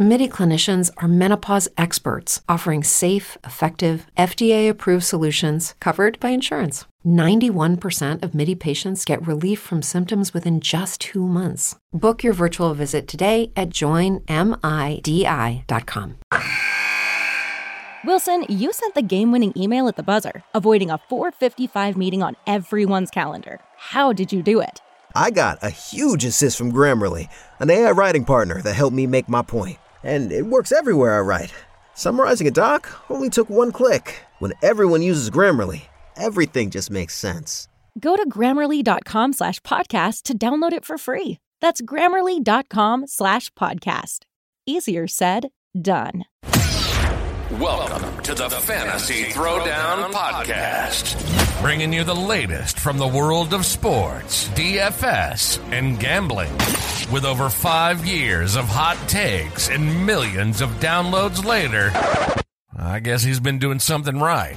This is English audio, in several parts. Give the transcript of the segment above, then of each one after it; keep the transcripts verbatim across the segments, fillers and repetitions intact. MIDI clinicians are menopause experts offering safe, effective, F D A-approved solutions covered by insurance. ninety-one percent of MIDI patients get relief from symptoms within just two months. Book your virtual visit today at join midi dot com. Wilson, you sent the game-winning email at the buzzer, avoiding a four fifty-five meeting on everyone's calendar. How did you do it? I got a huge assist from Grammarly, an A I writing partner that helped me make my point. And it works everywhere I write. Summarizing a doc only took one click. When everyone uses Grammarly, everything just makes sense. Go to grammarly.com slash podcast to download it for free. That's grammarly.com slash podcast. Easier said, done. Welcome to the Fantasy Throwdown Podcast, bringing you the latest from the world of sports, D F S, and gambling. With over five years of hot takes and millions of downloads later, I guess he's been doing something right.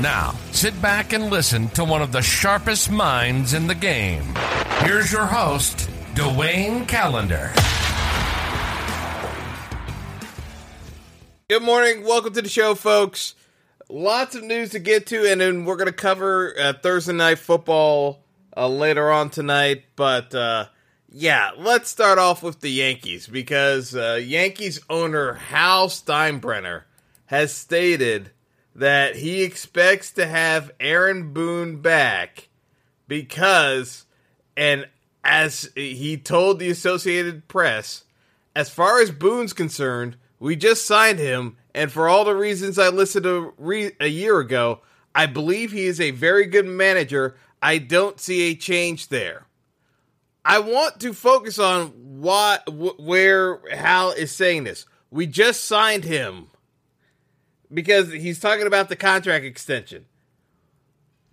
Now, sit back and listen to one of the sharpest minds in the game. Here's your host, Dwayne Callender. Good morning. Welcome to the show, folks. Lots of news to get to, and then we're going to cover uh, Thursday Night Football uh, later on tonight. But, uh, yeah, let's start off with the Yankees, because uh, Yankees owner Hal Steinbrenner has stated that he expects to have Aaron Boone back because, and as he told the Associated Press, as far as Boone's concerned, we just signed him, and for all the reasons I listed a, re- a year ago, I believe he is a very good manager. I don't see a change there. I want to focus on why, wh- where Hal is saying this. We just signed him because he's talking about the contract extension.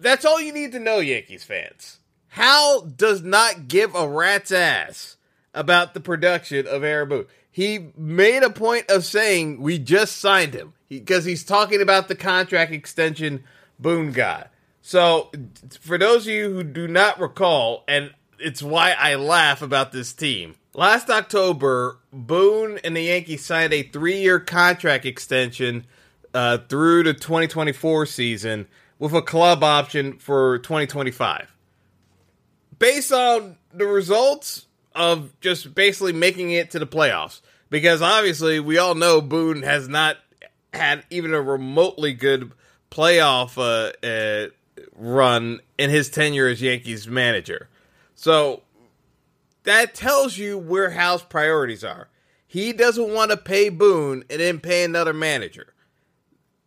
That's all you need to know, Yankees fans. Hal does not give a rat's ass about the production of Aaron Boone. He made a point of saying we just signed him because he, he's talking about the contract extension Boone got. So for those of you who do not recall, and it's why I laugh about this team, last October, Boone and the Yankees signed a three-year contract extension uh, through the twenty twenty-four season with a club option for twenty twenty-five. Based on the results of just basically making it to the playoffs. Because obviously, we all know Boone has not had even a remotely good playoff uh, uh, run in his tenure as Yankees manager. So, that tells you where Hal's priorities are. He doesn't want to pay Boone and then pay another manager.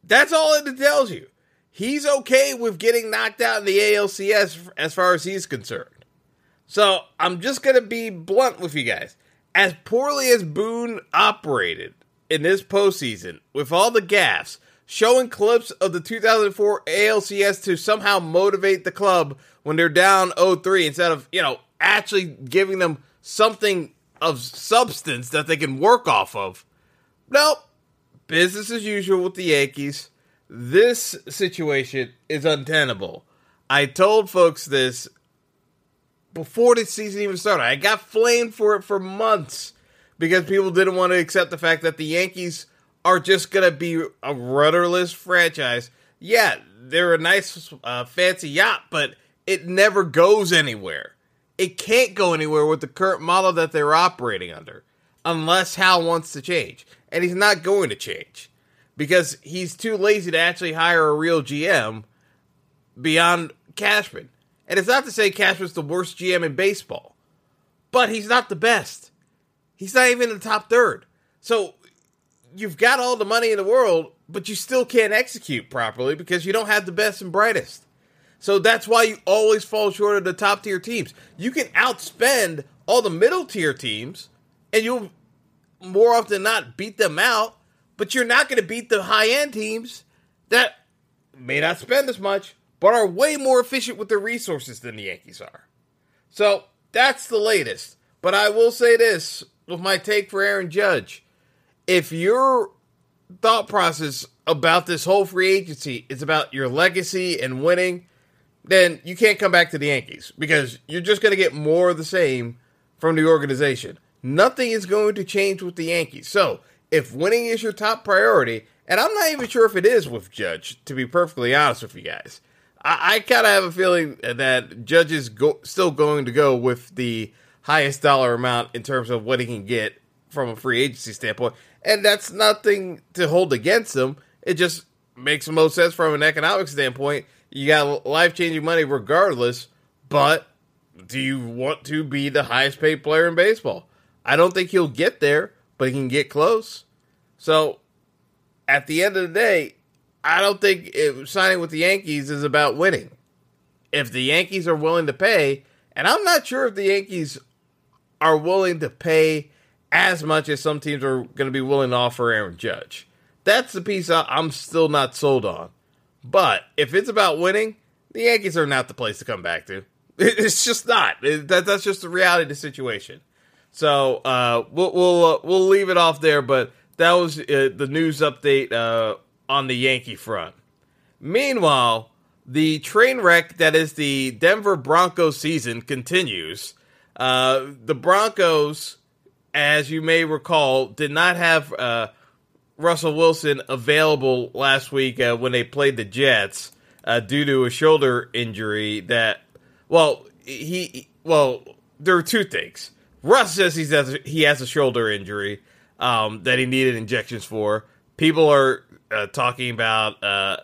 That's all it tells you. He's okay with getting knocked out in the A L C S as far as he's concerned. So, I'm just going to be blunt with you guys. As poorly as Boone operated in this postseason, with all the gaffes, showing clips of the two thousand four A L C S to somehow motivate the club when they're down oh three instead of, you know, actually giving them something of substance that they can work off of. Nope. Business as usual with the Yankees. This situation is untenable. I told folks this before the season even started. I got flamed for it for months because people didn't want to accept the fact that the Yankees are just going to be a rudderless franchise. Yeah, they're a nice uh, fancy yacht, but it never goes anywhere. It can't go anywhere with the current model that they're operating under, unless Hal wants to change. And he's not going to change because he's too lazy to actually hire a real G M beyond Cashman. And it's not to say Cashman's the worst G M in baseball, but he's not the best. He's not even in the top third. So you've got all the money in the world, but you still can't execute properly because you don't have the best and brightest. So that's why you always fall short of the top tier teams. You can outspend all the middle tier teams, and you'll more often than not beat them out, but you're not going to beat the high end teams that may not spend as much, but are way more efficient with their resources than the Yankees are. So, that's the latest. But I will say this, with my take for Aaron Judge. If you're thought process about this whole free agency is about your legacy and winning, then you can't come back to the Yankees because you're just going to get more of the same from the organization. Nothing is going to change with the Yankees. So if winning is your top priority, and I'm not even sure if it is with Judge, to be perfectly honest with you guys, I, I kind of have a feeling that Judge is go- still going to go with the highest dollar amount in terms of what he can get from a free agency standpoint. And that's nothing to hold against him. It just makes the most sense from an economic standpoint. You got life-changing money regardless, but do you want to be the highest-paid player in baseball? I don't think he'll get there, but he can get close. So, at the end of the day, I don't think it, signing with the Yankees is about winning. If the Yankees are willing to pay, and I'm not sure if the Yankees are willing to pay as much as some teams are going to be willing to offer Aaron Judge. That's the piece I'm still not sold on. But if it's about winning, the Yankees are not the place to come back to. It's just not. That's just the reality of the situation. So uh, we'll we'll, uh, we'll leave it off there. But that was uh, the news update uh, on the Yankee front. Meanwhile, the train wreck that is the Denver Broncos season continues. Uh, the Broncos, as you may recall, did not have uh, Russell Wilson available last week uh, when they played the Jets uh, due to a shoulder injury that, well, he, well, there were two things. Russ says he has he has a shoulder injury um, that he needed injections for. People are uh, talking about uh,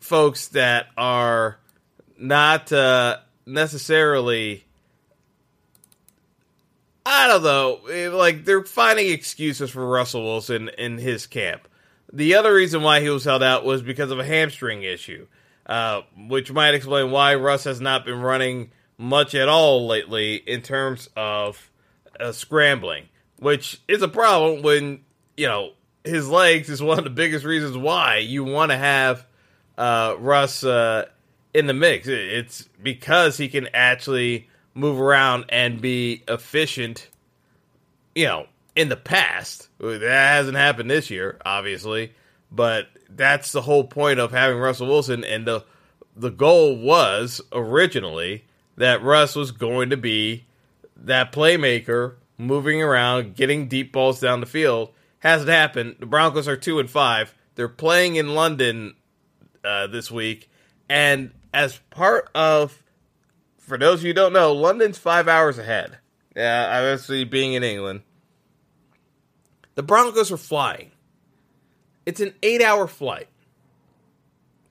folks that are not uh, necessarily, I don't know, like they're finding excuses for Russell Wilson in his camp. The other reason why he was held out was because of a hamstring issue, uh, which might explain why Russ has not been running much at all lately in terms of uh, scrambling, which is a problem when, you know, his legs is one of the biggest reasons why you want to have uh, Russ uh, in the mix. It's because he can actually move around and be efficient, you know, in the past. That hasn't happened this year, obviously, but that's the whole point of having Russell Wilson, and the the goal was originally that Russ was going to be that playmaker, moving around, getting deep balls down the field. Hasn't happened. The Broncos are two and five. They're playing in London uh, this week, and as part of, for those of you who don't know, London's five hours ahead. Yeah, obviously being in England, the Broncos are flying. It's an eight-hour flight.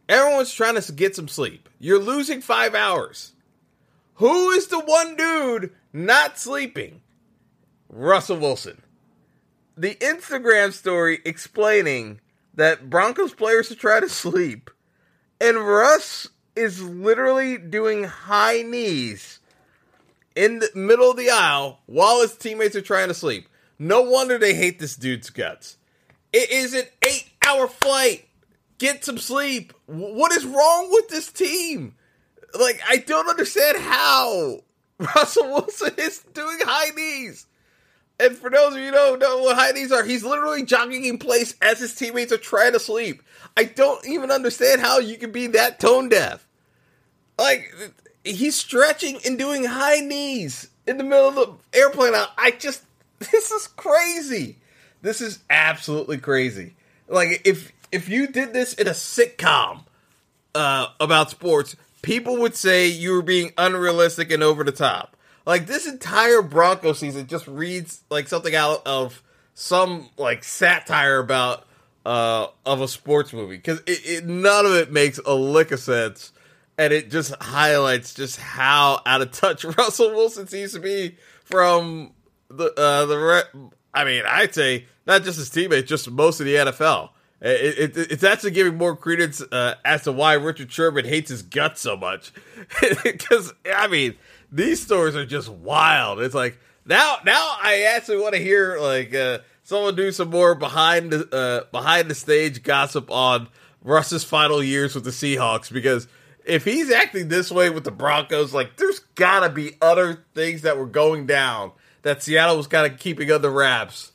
Everyone's trying to get some sleep. You're losing five hours. Who is the one dude not sleeping? Russell Wilson. The Instagram story explaining that Broncos players are trying to sleep, and Russ is literally doing high knees in the middle of the aisle while his teammates are trying to sleep. No wonder they hate this dude's guts. It is an eight-hour flight. Get some sleep. What is wrong with this team? Like, I don't understand how Russell Wilson is doing high knees. And for those of you who don't know what high knees are, he's literally jogging in place as his teammates are trying to sleep. I don't even understand how you can be that tone deaf. Like, he's stretching and doing high knees in the middle of the airplane. I just, this is crazy. This is absolutely crazy. Like, if if you did this in a sitcom uh, about sports, people would say you were being unrealistic and over the top. Like, this entire Broncos season just reads like something out of some, like, satire about, uh, of a sports movie. Because it, it, none of it makes a lick of sense. And it just highlights just how out of touch Russell Wilson seems to be from the, uh, the, re- I mean, I'd say not just his teammates, just most of the N F L. It, it, it's actually giving more credence uh, as to why Richard Sherman hates his guts so much. Because, I mean, these stories are just wild. It's like, now now I actually want to hear, like, uh, someone do some more behind the, uh, behind the stage gossip on Russ's final years with the Seahawks. Because if he's acting this way with the Broncos, like, there's got to be other things that were going down that Seattle was kind of keeping under wraps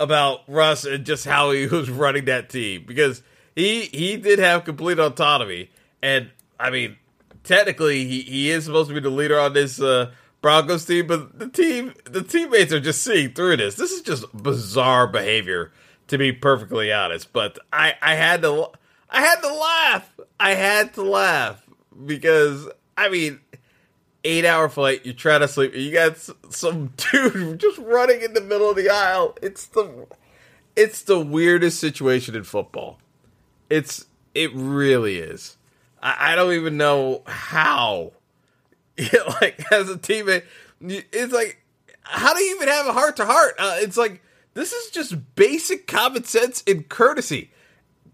about Russ and just how he was running that team, because he he did have complete autonomy. And, I mean, technically, he, he is supposed to be the leader on this uh, Broncos team, but the team the teammates are just seeing through this. This is just bizarre behavior, to be perfectly honest. But I, I had to I had to laugh. I had to laugh because, I mean, eight-hour flight, you're trying to sleep, you got some dude just running in the middle of the aisle. It's the it's the weirdest situation in football. It's It really is. I, I don't even know how. Like, as a teammate, it's like, how do you even have a heart-to-heart? Uh, it's like, this is just basic common sense and courtesy.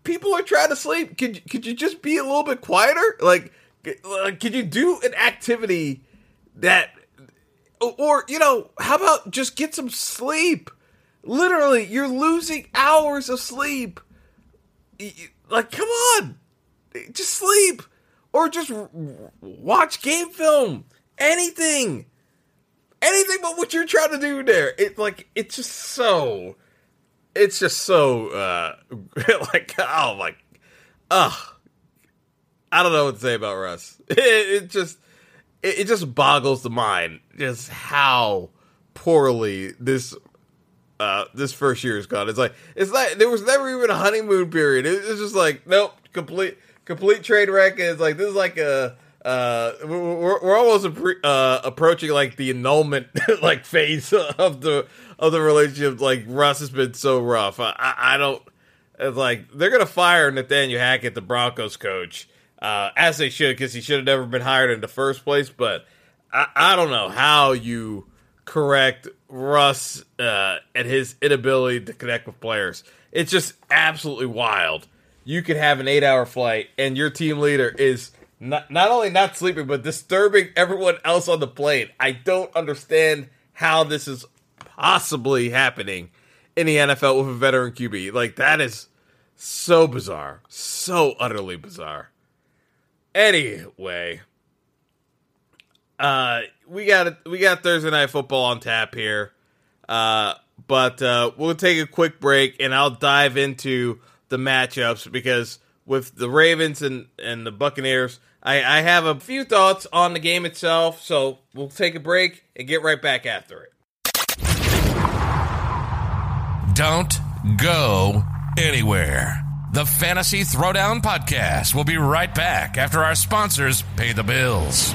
People are trying to sleep. Could, could you just be a little bit quieter? Like, could you do an activity that, or, you know, how about just get some sleep? Literally, you're losing hours of sleep. Like, come on. Just sleep. Or just watch game film. Anything. Anything but what you're trying to do there. It's like, it's just so, it's just so, uh, like, oh my, ugh. I don't know what to say about Russ. It, it just, it, it just boggles the mind just how poorly this, uh, this first year has gone. It's like, it's like there was never even a honeymoon period. It, it's just like, nope, complete, complete train wreck. It's like, this is like a, uh, we're, we're almost appre- uh, approaching like the annulment like phase of the, of the relationship. Like, Russ has been so rough. I, I, I don't, it's like, they're going to fire Nathaniel Hackett, the Broncos coach. Uh, as they should, because he should have never been hired in the first place. But I, I don't know how you correct Russ uh, and his inability to connect with players. It's just absolutely wild. You could have an eight-hour flight, and your team leader is not, not only not sleeping, but disturbing everyone else on the plane. I don't understand how this is possibly happening in the N F L with a veteran Q B. Like, that is so bizarre. So utterly bizarre. Anyway, uh, we got we got Thursday Night Football on tap here, uh, but uh, we'll take a quick break, and I'll dive into the matchups, because with the Ravens and, and the Buccaneers, I, I have a few thoughts on the game itself, so we'll take a break and get right back after it. Don't go anywhere. The Fantasy Throwdown Podcast will be right back after our sponsors pay the bills.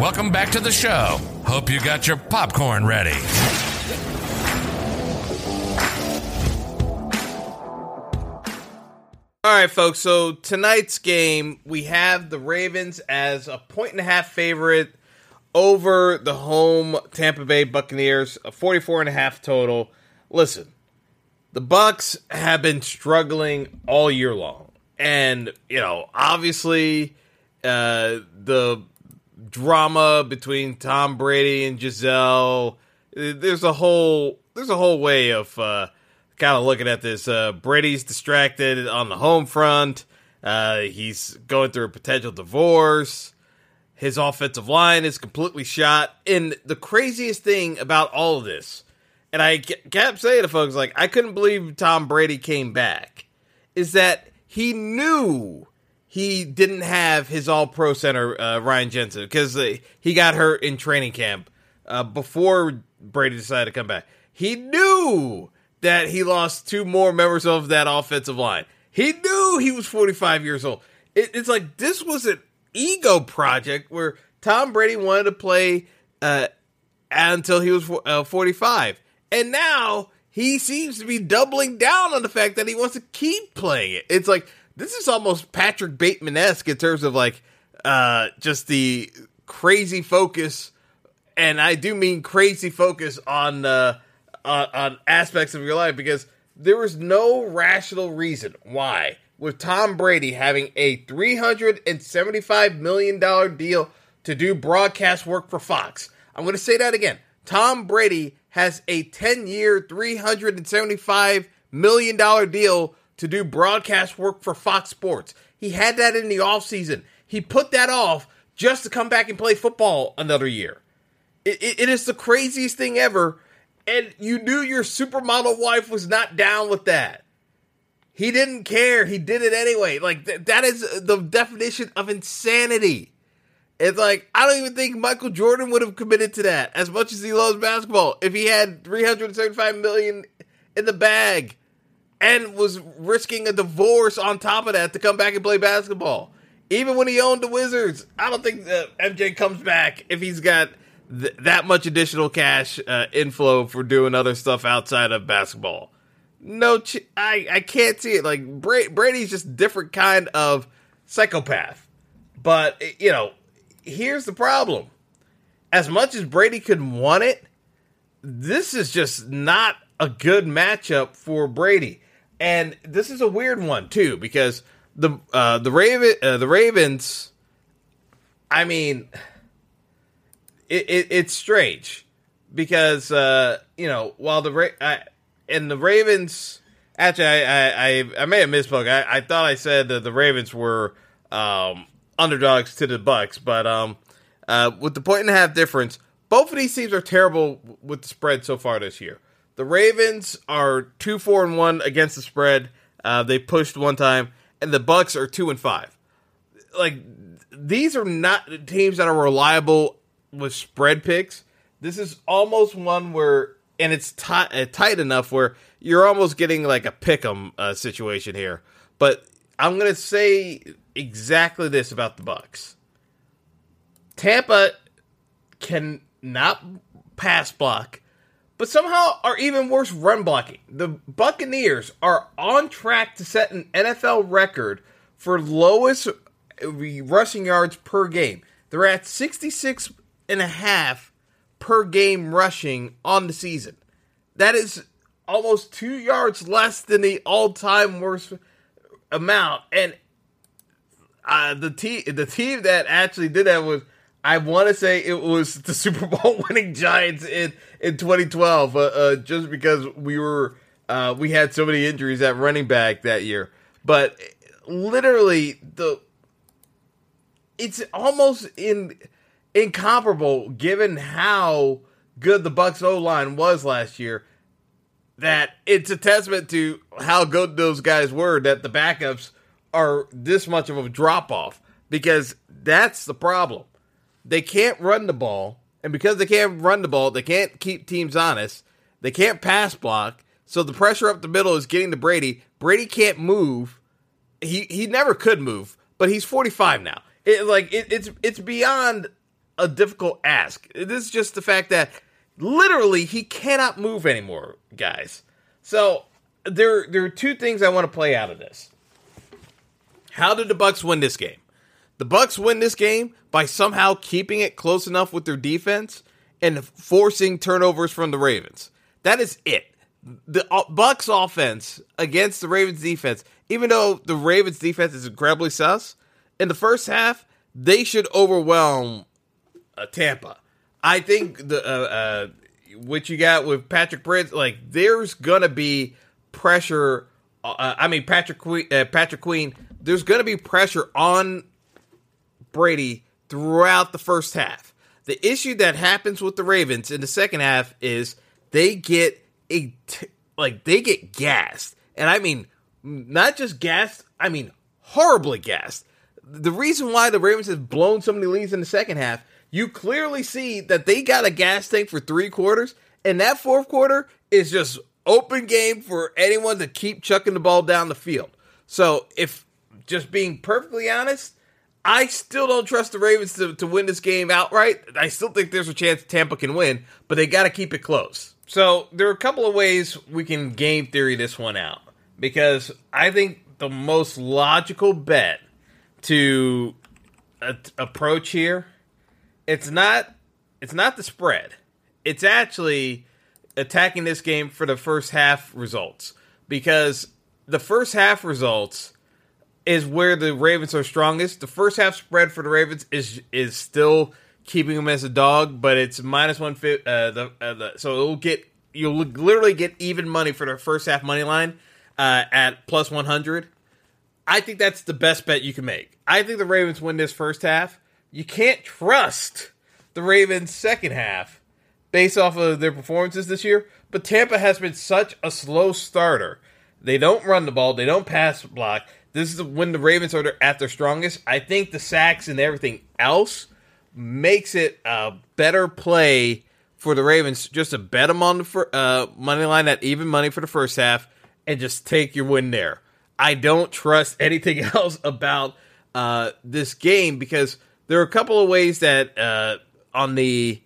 Welcome back to the show. Hope you got your popcorn ready. All right, folks, so tonight's game, we have the Ravens as a point-and-a-half favorite over the home Tampa Bay Buccaneers, a forty-four and a half total. Listen, the Bucs have been struggling all year long. And, you know, obviously uh, the drama between Tom Brady and Giselle, there's a whole, there's a whole way of Uh, kind of looking at this. Uh, Brady's distracted on the home front. Uh, he's going through a potential divorce. His offensive line is completely shot. And the craziest thing about all of this, and I kept saying to folks, like, I couldn't believe Tom Brady came back, is that he knew he didn't have his all-pro center, uh, Ryan Jensen, because uh, he got hurt in training camp uh, before Brady decided to come back. He knew that he lost two more members of that offensive line. He knew he was forty-five years old. It, it's like, this was an ego project where Tom Brady wanted to play uh, until he was uh, forty-five. And now he seems to be doubling down on the fact that he wants to keep playing it. It's like, this is almost Patrick Bateman-esque in terms of like, uh, just the crazy focus, and I do mean crazy focus on uh, on, on aspects of your life, because there was no rational reason why, with Tom Brady having a three hundred seventy-five million dollars deal to do broadcast work for Fox. I'm going to say that again. Tom Brady has a ten-year, three hundred seventy-five million dollars deal to do broadcast work for Fox Sports. He had that in the offseason. He put that off just to come back and play football another year. It, it, it is the craziest thing ever, and you knew your supermodel wife was not down with that. He didn't care. He did it anyway. Like, th- that is the definition of insanity. It's like, I don't even think Michael Jordan would have committed to that, as much as he loves basketball, if he had three hundred seventy-five million dollars in the bag and was risking a divorce on top of that to come back and play basketball. Even when he owned the Wizards, I don't think uh, M J comes back if he's got th- that much additional cash uh, inflow for doing other stuff outside of basketball. No, ch- I, I can't see it. Like, Bra- Brady's just a different kind of psychopath. But, you know, here's the problem. As much as Brady could want it, this is just not a good matchup for Brady. And this is a weird one, too, because the uh, the Raven uh, the Ravens, I mean, it, it, it's strange because, uh, you know, while the Ra- I, and the Ravens, actually, I, I, I may have misspoke. I, I thought I said that the Ravens were um, underdogs to the Bucs, but um, uh, with the point and a half difference, both of these teams are terrible with the spread so far this year. The Ravens are two, four, and one against the spread. Uh, they pushed one time, and the Bucs are two and five. Like, these are not teams that are reliable with spread picks. This is almost one where, and it's t- uh, tight enough where you're almost getting like a pick'em uh, situation here. But I'm gonna say exactly this about the Bucs: Tampa cannot pass block, but somehow are even worse run blocking. The Buccaneers are on track to set an N F L record for lowest rushing yards per game. They're at sixty-six and a half per game rushing on the season. That is almost two yards less than the all-time worst amount. And uh, the, te- the team that actually did that was, I want to say it was the Super Bowl winning Giants in, in twenty twelve, uh, uh, just because we were uh, we had so many injuries at running back that year. But literally, the it's almost in, incomparable given how good the Bucs O-line was last year, that it's a testament to how good those guys were that the backups are this much of a drop-off, because that's the problem. They can't run the ball, and because they can't run the ball, they can't keep teams honest. They can't pass block, so the pressure up the middle is getting to Brady. Brady can't move. He he never could move, but he's forty-five now. It, like it, it's it's beyond a difficult ask. This is just the fact that literally he cannot move anymore, guys. So there there are two things I want to play out of this. How did the Bucs win this game? The Bucs win this game by somehow keeping it close enough with their defense and forcing turnovers from the Ravens. That is it. The Bucs offense against the Ravens defense, even though the Ravens defense is incredibly sus, in the first half, they should overwhelm uh, Tampa. I think the uh, uh, what you got with Patrick Prince, like, there's going to be pressure. Uh, I mean, Patrick Queen, uh, Patrick Queen, there's going to be pressure on Brady throughout the first half. The issue that happens with the Ravens in the second half is they get a t- like they get gassed, and I mean not just gassed, I mean horribly gassed. The reason why the Ravens have blown so many leads in the second half, you clearly see that they got a gas tank for three quarters, and that fourth quarter is just open game for anyone to keep chucking the ball down the field. So, if just being perfectly honest, I still don't trust the Ravens to, to win this game outright. I still think there's a chance Tampa can win, but they got to keep it close. So there are a couple of ways we can game theory this one out, because I think the most logical bet to a, approach here, it's not it's not the spread. It's actually attacking this game for the first half results, because the first half results is where the Ravens are strongest. The first half spread for the Ravens is is still keeping them as a dog, but it's minus one fifty. Uh, the, uh, the so it'll get you'll literally get even money for their first half money line uh, at plus one hundred. I think that's the best bet you can make. I think the Ravens win this first half. You can't trust the Ravens second half based off of their performances this year, but Tampa has been such a slow starter. They don't run the ball. They don't pass block. This is when the Ravens are at their strongest. I think the sacks and everything else makes it a better play for the Ravens just to bet them on the fir- uh, money line at even money for the first half and just take your win there. I don't trust anything else about uh, this game, because there are a couple of ways that uh, on the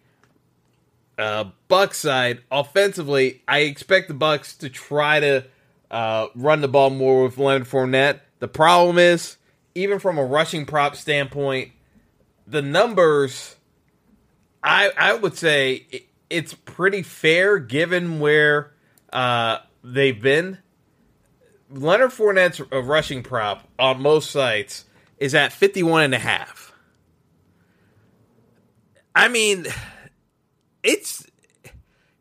uh, Bucs side, offensively, I expect the Bucs to try to uh, run the ball more with Leonard Fournette. The problem is, even from a rushing prop standpoint, the numbers, I I would say it, it's pretty fair given where uh, they've been. Leonard Fournette's a rushing prop on most sites is at fifty-one and a half. I mean, it's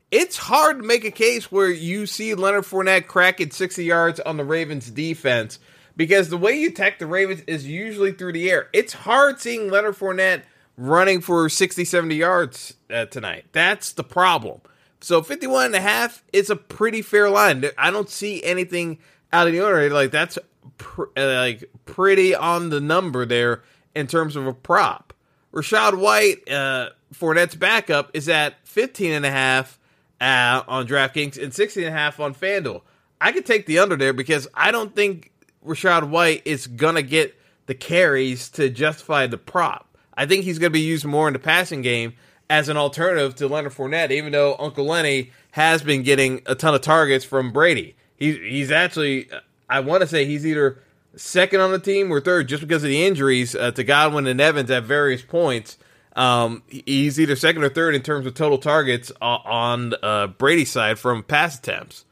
it's hard to make a case where you see Leonard Fournette cracking sixty yards on the Ravens defense, because the way you attack the Ravens is usually through the air. It's hard seeing Leonard Fournette running for sixty, seventy yards uh, tonight. That's the problem. So fifty-one and a half is a pretty fair line. I don't see anything out of the ordinary. Like, that's pr- uh, like pretty on the number there in terms of a prop. Rashad White, uh, Fournette's backup, is at fifteen and a half uh, on DraftKings and sixteen and a half on FanDuel. I could take the under there, because I don't think Rashad White is going to get the carries to justify the prop. I think he's going to be used more in the passing game as an alternative to Leonard Fournette, even though Uncle Lenny has been getting a ton of targets from Brady. He's, he's actually, I want to say he's either second on the team or third, just because of the injuries uh, to Godwin and Evans at various points. Um, he's either second or third in terms of total targets uh, on uh, Brady's side from pass attempts.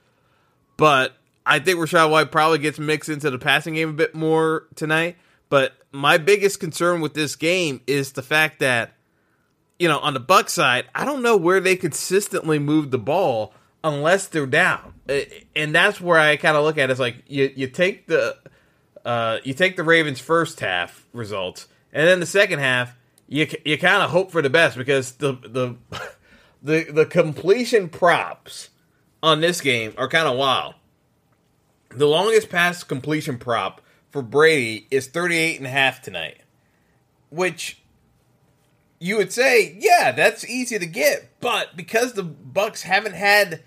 But I think Rashad White probably gets mixed into the passing game a bit more tonight. But my biggest concern with this game is the fact that, you know, on the Bucs side, I don't know where they consistently move the ball unless they're down, and that's where I kind of look at it. It's like you you take the uh, you take the Ravens' first half results, and then the second half you you kind of hope for the best, because the the the the completion props on this game are kind of wild. The longest pass completion prop for Brady is thirty-eight and a half tonight, which you would say, yeah, that's easy to get. But because the Bucs haven't had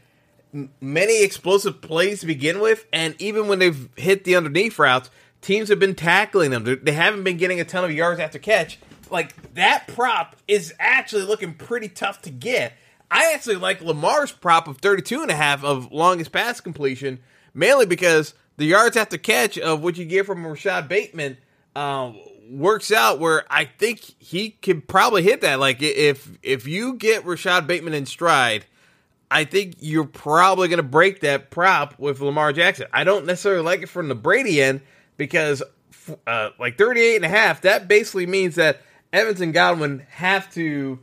many explosive plays to begin with, and even when they've hit the underneath routes, teams have been tackling them. They haven't been getting a ton of yards after catch. Like, that prop is actually looking pretty tough to get. I actually like Lamar's prop of thirty-two and a half of longest pass completion, mainly because the yards after catch of what you get from Rashad Bateman um, works out where I think he could probably hit that. Like, if if you get Rashad Bateman in stride, I think you're probably going to break that prop with Lamar Jackson. I don't necessarily like it from the Brady end, because uh, like thirty-eight and a half, that basically means that Evans and Godwin have to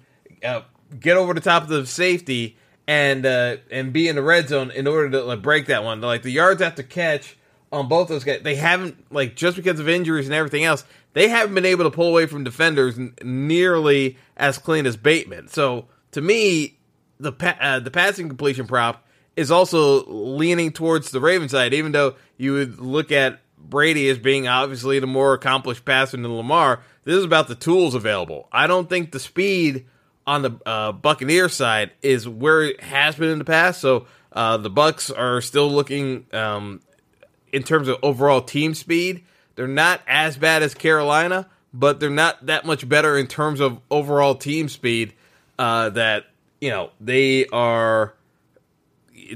uh, get over the top of the safety and uh, and be in the red zone in order to, like, break that one. Like, the yards after catch on both those guys, they haven't, like, just because of injuries and everything else, they haven't been able to pull away from defenders n- nearly as clean as Bateman. So, to me, the pa- uh, the passing completion prop is also leaning towards the Ravens side, even though you would look at Brady as being obviously the more accomplished passer than Lamar. This is about the tools available. I don't think the speed on the uh, Buccaneers side is where it has been in the past, so uh, the Bucs are still looking... Um, in terms of overall team speed, they're not as bad as Carolina, but they're not that much better in terms of overall team speed uh, that, you know, they are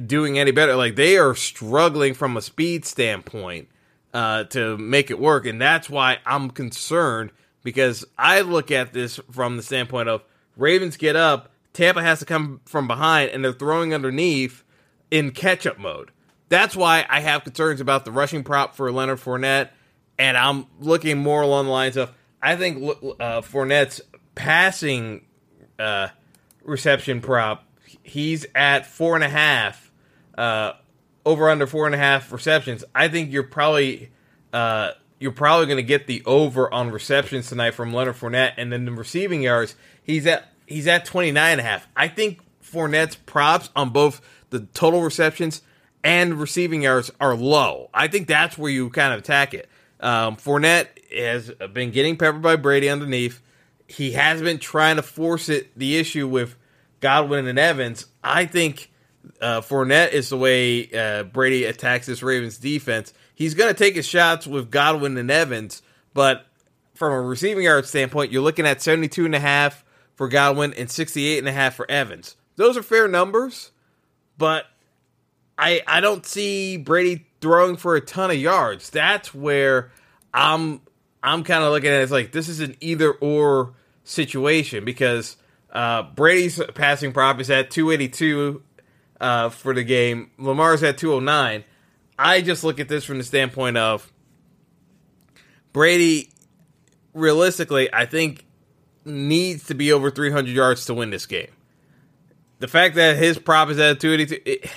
doing any better. Like, they are struggling from a speed standpoint uh, to make it work, and that's why I'm concerned because I look at this from the standpoint of Ravens get up, Tampa has to come from behind, and they're throwing underneath in catch-up mode. That's why I have concerns about the rushing prop for Leonard Fournette, and I'm looking more along the lines of, I think uh, Fournette's passing uh, reception prop, he's at four and a half, uh, over under four and a half receptions. I think you're probably uh, you're probably going to get the over on receptions tonight from Leonard Fournette, and then the receiving yards, he's at he's at twenty nine and a half. I think Fournette's props on both the total receptions and receiving yards are low. I think that's where you kind of attack it. Um, Fournette has been getting peppered by Brady underneath. He has been trying to force it, the issue with Godwin and Evans. I think uh, Fournette is the way uh, Brady attacks this Ravens defense. He's going to take his shots with Godwin and Evans, but from a receiving yard standpoint, you're looking at seventy-two point five for Godwin and sixty-eight point five for Evans. Those are fair numbers, but I I don't see Brady throwing for a ton of yards. That's where I'm I'm kind of looking at it as like this is an either or situation, because uh, Brady's passing prop is at two eighty-two uh, for the game. Lamar's at two oh nine. I just look at this from the standpoint of Brady. Realistically, I think needs to be over three hundred yards to win this game. The fact that his prop is at two eighty-two. It,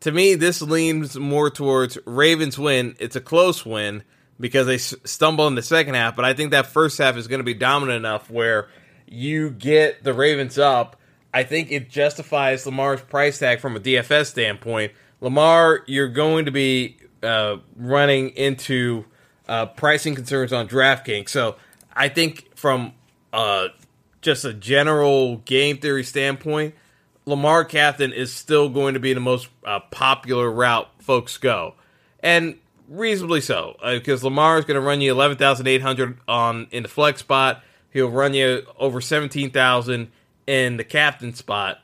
To me, this leans more towards Ravens win. It's a close win because they stumble in the second half, but I think that first half is going to be dominant enough where you get the Ravens up. I think it justifies Lamar's price tag from a D F S standpoint. Lamar, you're going to be uh, running into uh, pricing concerns on DraftKings. So I think from uh, just a general game theory standpoint, Lamar Captain is still going to be the most uh, popular route folks go. And reasonably so, because uh, Lamar is going to run you eleven thousand eight hundred on in the flex spot. He'll run you over seventeen thousand in the captain spot.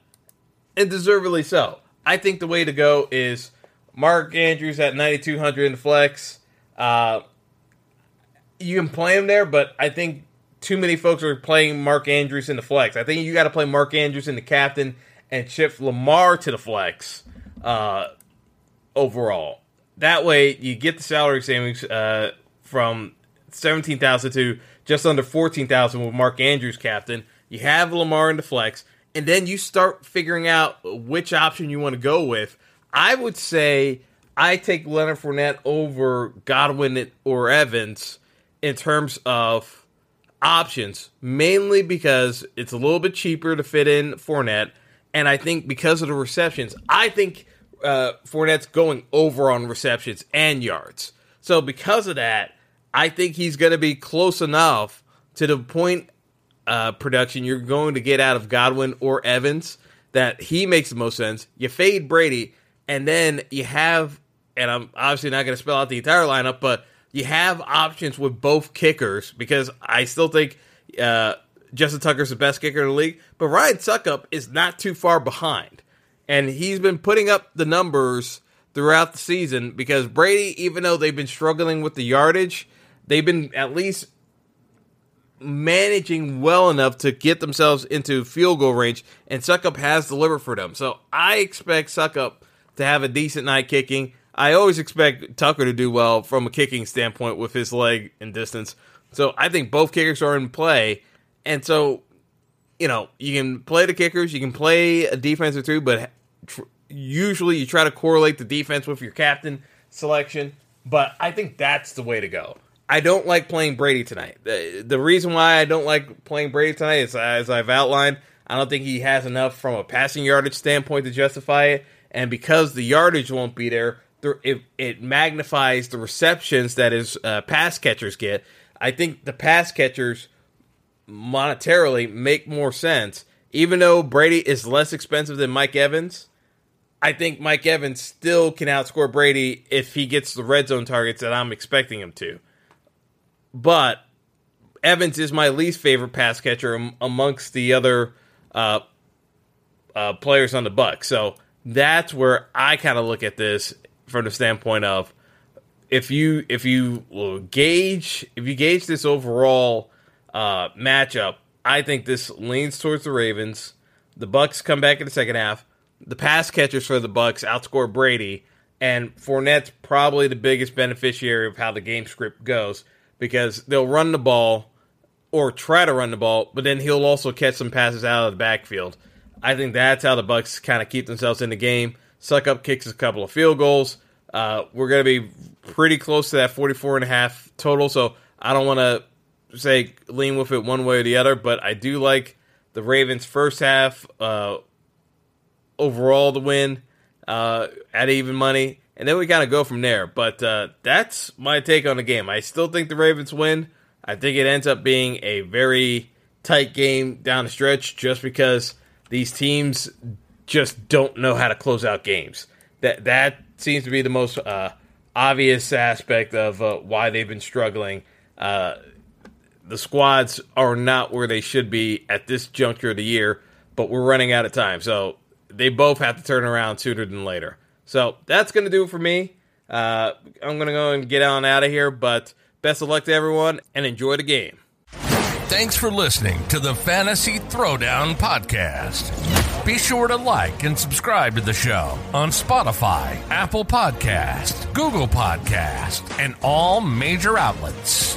And deservedly so. I think the way to go is Mark Andrews at ninety-two hundred in the flex. Uh, you can play him there, but I think too many folks are playing Mark Andrews in the flex. I think you got to play Mark Andrews in the captain and shift Lamar to the flex uh, overall. That way, you get the salary savings uh, from seventeen thousand dollars to just under fourteen thousand dollars with Mark Andrews captain. You have Lamar in the flex, and then you start figuring out which option you want to go with. I would say I take Leonard Fournette over Godwin or Evans in terms of options, mainly because it's a little bit cheaper to fit in Fournette. And I think because of the receptions, I think uh, Fournette's going over on receptions and yards. So because of that, I think he's going to be close enough to the point uh, production you're going to get out of Godwin or Evans that he makes the most sense. You fade Brady, and then you have, and I'm obviously not going to spell out the entire lineup, but you have options with both kickers, because I still think uh, Justin Tucker's the best kicker in the league, but Ryan Succop is not too far behind. And he's been putting up the numbers throughout the season because Brady, even though they've been struggling with the yardage, they've been at least managing well enough to get themselves into field goal range, and Succop has delivered for them. So I expect Succop to have a decent night kicking. I always expect Tucker to do well from a kicking standpoint with his leg and distance. So I think both kickers are in play. And so, you know, you can play the kickers, you can play a defense or two, but tr- usually you try to correlate the defense with your captain selection. But I think that's the way to go. I don't like playing Brady tonight. The, the reason why I don't like playing Brady tonight is, as I've outlined, I don't think he has enough from a passing yardage standpoint to justify it. And because the yardage won't be there, there it, it magnifies the receptions that his uh, pass catchers get. I think the pass catchers monetarily make more sense. Even though Brady is less expensive than Mike Evans, I think Mike Evans still can outscore Brady if he gets the red zone targets that I'm expecting him to. But Evans is my least favorite pass catcher am- amongst the other uh, uh, players on the Bucs. So that's where I kind of look at this from the standpoint of if you if you will gauge if you gauge this overall uh, matchup, I think this leans towards the Ravens. The Bucs come back in the second half. The pass catchers for the Bucs outscore Brady, and Fournette's probably the biggest beneficiary of how the game script goes, because they'll run the ball or try to run the ball, but then he'll also catch some passes out of the backfield. I think that's how the Bucs kind of keep themselves in the game. Suck up kicks a couple of field goals. Uh, we're going to be pretty close to that forty-four and a half total, so I don't want to say lean with it one way or the other, but I do like the Ravens' first half uh, overall to win uh, at even money, and then we kind of go from there. But uh, that's my take on the game. I still think the Ravens win. I think it ends up being a very tight game down the stretch just because these teams just don't know how to close out games. That that seems to be the most uh, obvious aspect of uh, why they've been struggling. Uh, the squads are not where they should be at this juncture of the year, but we're running out of time. So they both have to turn around sooner than later. So that's going to do it for me. Uh, I'm going to go and get on out of here, but best of luck to everyone and enjoy the game. Thanks for listening to the Fantasy Throwdown Podcast. Be sure to like and subscribe to the show on Spotify, Apple Podcasts, Google Podcasts, and all major outlets.